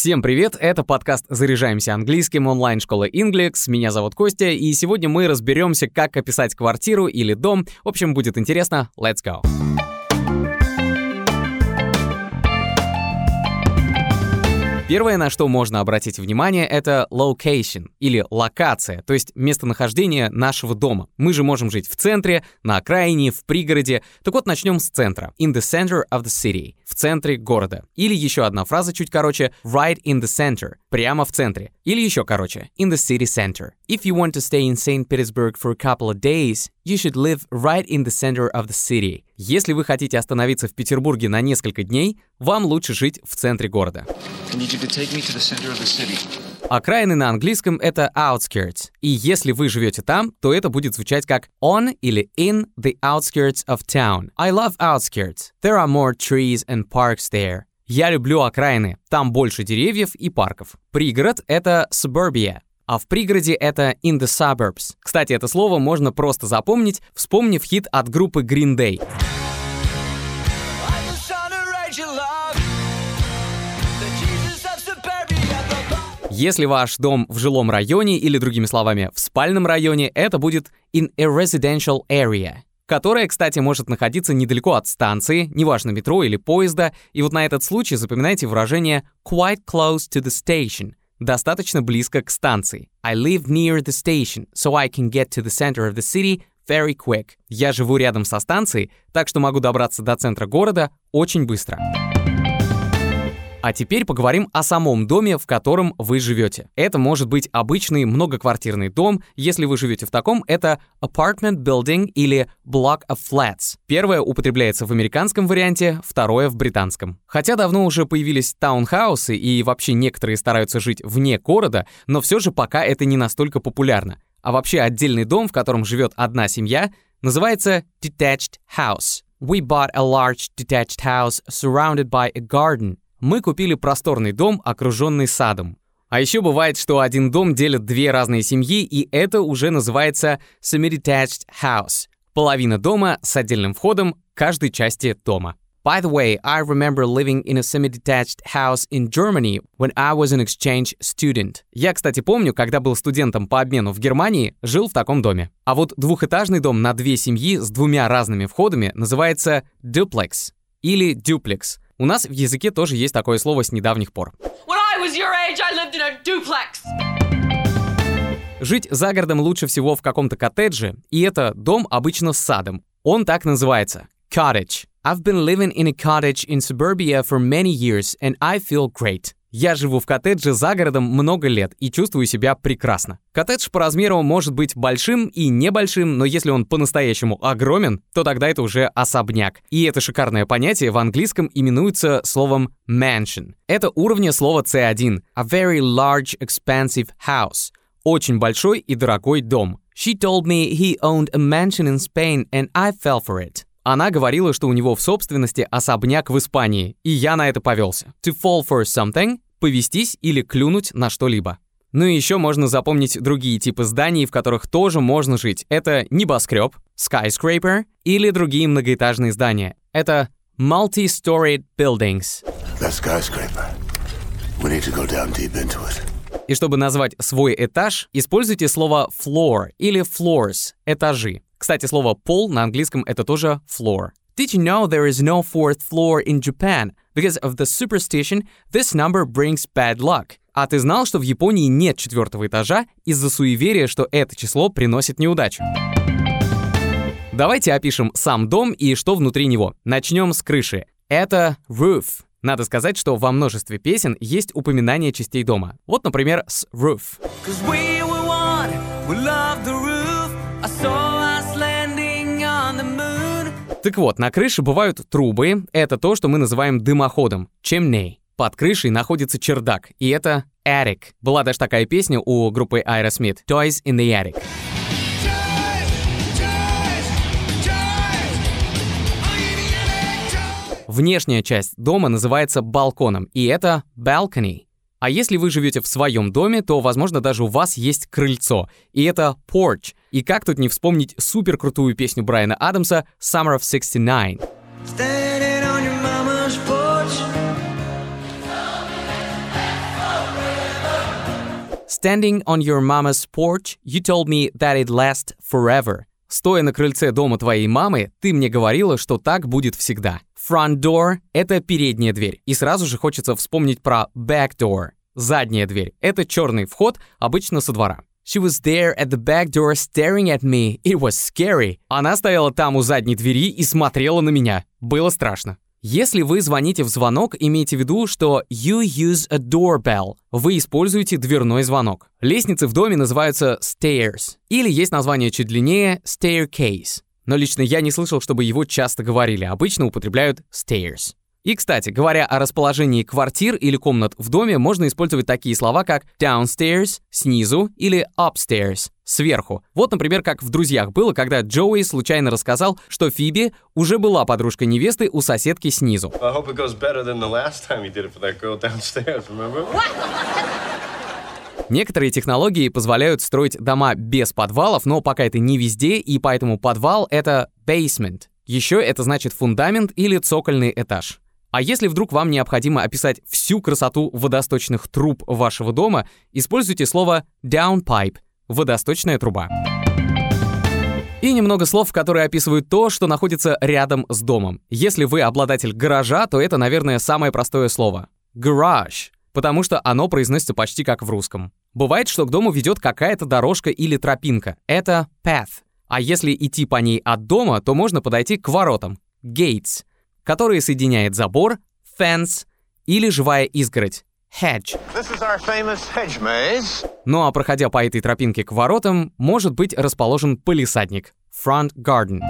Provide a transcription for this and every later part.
Всем привет, это подкаст «Заряжаемся английским» онлайн-школы Inglix. Меня зовут Костя, и сегодня мы разберемся, как описать квартиру или дом. В общем, будет интересно. Let's go! Первое, на что можно обратить внимание, это location или локация, то есть местонахождение нашего дома. Мы же можем жить в центре, на окраине, в пригороде. Так вот, начнем с центра. In the center of the city. В центре города. Или еще одна фраза чуть короче. Right in the center. Прямо в центре. Или еще короче. In the city center. If you want to stay in St. Petersburg for a couple of days, you should live right in the center of the city. Если вы хотите остановиться в Петербурге на несколько дней, вам лучше жить в центре города. Окраины на английском — это outskirts. И если вы живете там, то это будет звучать как on или in the outskirts of town. I love outskirts. There are more trees and parks there. Я люблю окраины. Там больше деревьев и парков. Пригород — это suburbia. А в пригороде это in the suburbs. Кстати, это слово можно просто запомнить, вспомнив хит от группы Green Day. Если ваш дом в жилом районе, или, другими словами, в спальном районе, это будет in a residential area, которая, кстати, может находиться недалеко от станции, неважно, метро или поезда. И вот на этот случай запоминайте выражение quite close to the station. Достаточно близко к станции. I live near the station, so I can get to the center of the city very quick. Я живу рядом со станцией, так что могу добраться до центра города очень быстро. А теперь поговорим о самом доме, в котором вы живете. Это может быть обычный многоквартирный дом. Если вы живете в таком, это apartment building или block of flats. Первое употребляется в американском варианте, второе в британском. Хотя давно уже появились таунхаусы, и вообще некоторые стараются жить вне города, но все же пока это не настолько популярно. А вообще отдельный дом, в котором живет одна семья, называется detached house. We bought a large detached house surrounded by a garden. Мы купили просторный дом, окруженный садом. А еще бывает, что один дом делят две разные семьи, и это уже называется semi-detached house. Половина дома с отдельным входом к каждой части дома. By the way, I remember living in a semi-detached house in Germany when I was an exchange student. Я, кстати, помню, когда был студентом по обмену в Германии, жил в таком доме. А вот двухэтажный дом на две семьи с двумя разными входами называется duplex или duplex. У нас в языке тоже есть такое слово с недавних пор. Жить за городом лучше всего в каком-то коттедже, и это дом обычно с садом. Он так называется – cottage. I've been living in a cottage in suburbia for many years, and I feel great. Я живу в коттедже за городом много лет и чувствую себя прекрасно. Коттедж по размеру может быть большим и небольшим, но если он по-настоящему огромен, то тогда это уже особняк. И это шикарное понятие в английском именуется словом mansion. Это уровня слова C1. A very large expensive house. Очень большой и дорогой дом. She told me he owned a mansion in Spain and I fell for it. Она говорила, что у него в собственности особняк в Испании, и я на это повелся. To fall for something – повестись или клюнуть на что-либо. Ну и еще можно запомнить другие типы зданий, в которых тоже можно жить. Это небоскреб, skyscraper или другие многоэтажные здания. Это multi-storied buildings. That skyscraper. We need to go down deep into it. И чтобы назвать свой этаж, используйте слово floor или floors – этажи. Кстати, слово «пол» на английском — это тоже «floor». Did you know there is no fourth floor in Japan? Because of the superstition, this number brings bad luck. А ты знал, что в Японии нет четвертого этажа из-за суеверия, что это число приносит неудачу? Давайте опишем сам дом и что внутри него. Начнем с крыши. Это roof. Надо сказать, что во множестве песен есть упоминание частей дома. Вот, например, с roof. Так вот, на крыше бывают трубы, это то, что мы называем дымоходом, chimney. Под крышей находится чердак, и это attic. Была даже такая песня у группы Aerosmith, Toys in the Attic. Внешняя часть дома называется балконом, и это balcony. А если вы живете в своем доме, то, возможно, даже у вас есть крыльцо, и это porch. И как тут не вспомнить суперкрутую песню Брайана Адамса «Summer of 69». Standing on your mama's porch, you told me that it lasts forever. Стоя на крыльце дома твоей мамы, ты мне говорила, что так будет всегда. Front door – это передняя дверь. И сразу же хочется вспомнить про back door – задняя дверь. Это черный вход, обычно со двора. She was there at the back door staring at me. It was scary. Она стояла там у задней двери и смотрела на меня. Было страшно. Если вы звоните в звонок, имейте в виду, что you use a doorbell. Вы используете дверной звонок. Лестницы в доме называются stairs. Или есть название чуть длиннее staircase. Но лично я не слышал, чтобы его часто говорили. Обычно употребляют stairs. И, кстати, говоря о расположении квартир или комнат в доме, можно использовать такие слова, как downstairs, снизу, или upstairs, сверху. Вот, например, как в «Друзьях» было, когда Джоуи случайно рассказал, что Фиби уже была подружкой невесты у соседки снизу. Некоторые технологии позволяют строить дома без подвалов, но пока это не везде, и поэтому подвал — это basement. Еще это значит фундамент или цокольный этаж. А если вдруг вам необходимо описать всю красоту водосточных труб вашего дома, используйте слово downpipe – водосточная труба. И немного слов, которые описывают то, что находится рядом с домом. Если вы обладатель гаража, то это, наверное, самое простое слово – garage, потому что оно произносится почти как в русском. Бывает, что к дому ведет какая-то дорожка или тропинка – это path. А если идти по ней от дома, то можно подойти к воротам – gates, которые соединяет забор – fence или живая изгородь – hedge. Ну а проходя по этой тропинке к воротам, может быть расположен палисадник – front garden.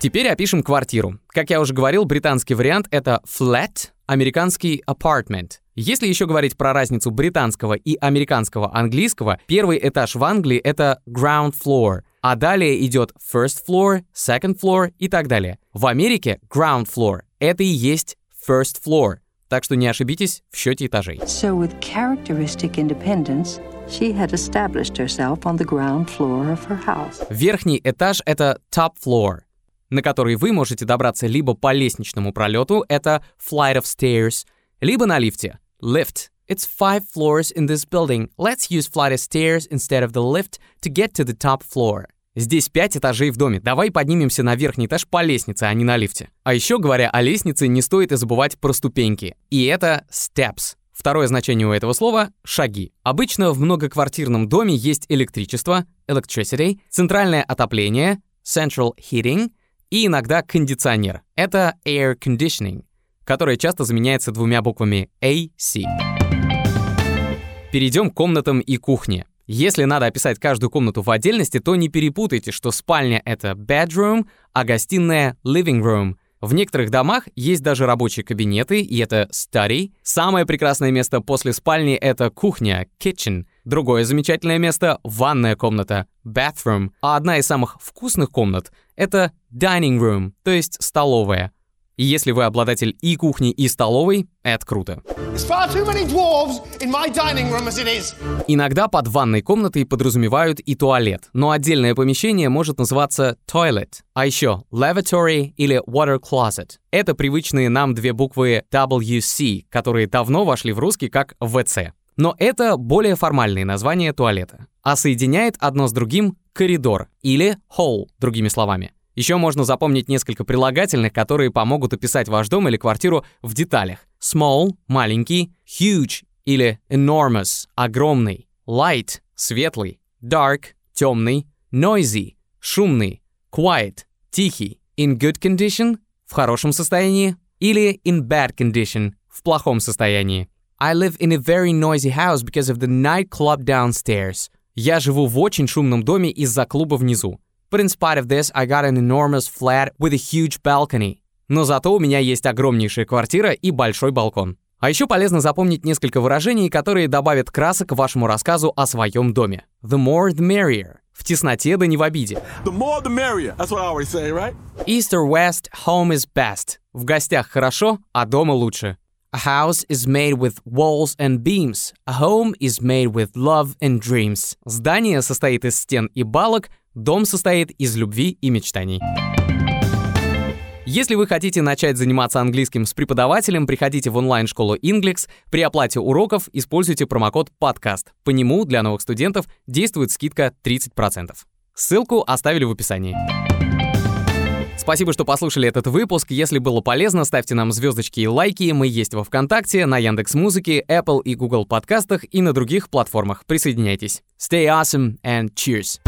Теперь опишем квартиру. Как я уже говорил, британский вариант – это flat, американский apartment. Если еще говорить про разницу британского и американского английского, первый этаж в Англии — это ground floor, а далее идет first floor, second floor и так далее. В Америке ground floor — это и есть first floor, так что не ошибитесь в счете этажей. So with characteristic independence, she had established herself on the ground floor of her house. Верхний этаж — это top floor, на который вы можете добраться либо по лестничному пролету — это flight of stairs, либо на лифте. Lift. It's 5 floors in this building. Let's use flight of stairs instead of the lift to get to the top floor. Здесь 5 этажей в доме. Давай поднимемся на верхний этаж по лестнице, а не на лифте. А еще, говоря о лестнице, не стоит и забывать про ступеньки. И это steps. Второе значение у этого слова — шаги. Обычно в многоквартирном доме есть электричество, electricity, центральное отопление, central heating, и иногда кондиционер. Это air conditioning, которая часто заменяется 2 буквами AC. Перейдем к комнатам и кухне. Если надо описать каждую комнату в отдельности, то не перепутайте, что спальня — это bedroom, а гостиная — living room. В некоторых домах есть даже рабочие кабинеты, и это study. Самое прекрасное место после спальни — это кухня, kitchen. Другое замечательное место — ванная комната, bathroom. А одна из самых вкусных комнат — это dining room, то есть столовая. И если вы обладатель и кухни, и столовой, это круто. Иногда под ванной комнатой подразумевают и туалет, но отдельное помещение может называться toilet, а еще lavatory или water closet. Это привычные нам 2 буквы WC, которые давно вошли в русский как ВЦ. Но это более формальные названия туалета. А соединяет одно с другим коридор или hall, другими словами. Еще можно запомнить несколько прилагательных, которые помогут описать ваш дом или квартиру в деталях. Small – маленький, huge или enormous – огромный, light – светлый, dark – темный, noisy – шумный, quiet – тихий, in good condition – в хорошем состоянии или in bad condition – в плохом состоянии. I live in a very noisy house because of the nightclub downstairs. Я живу в очень шумном доме из-за клуба внизу. But in spite of this, I got an enormous flat with a huge balcony. Но зато у меня есть огромнейшая квартира и большой балкон. А еще полезно запомнить несколько выражений, которые добавят красок вашему рассказу о своем доме. The more the merrier. В тесноте да не в обиде. The more the merrier. That's what I always say, right? East or west, home is best. В гостях хорошо, а дома лучше. A house is made with walls and beams. A home is made with love and dreams. Здание состоит из стен и балок. Дом состоит из любви и мечтаний. Если вы хотите начать заниматься английским с преподавателем, приходите в онлайн-школу Inglix. При оплате уроков используйте промокод «Подкаст». По нему для новых студентов действует скидка 30%. Ссылку оставили в описании. Спасибо, что послушали этот выпуск. Если было полезно, ставьте нам звездочки и лайки. Мы есть во Вконтакте, на Яндекс.Музыке, Apple и Google подкастах и на других платформах. Присоединяйтесь. Stay awesome and cheers!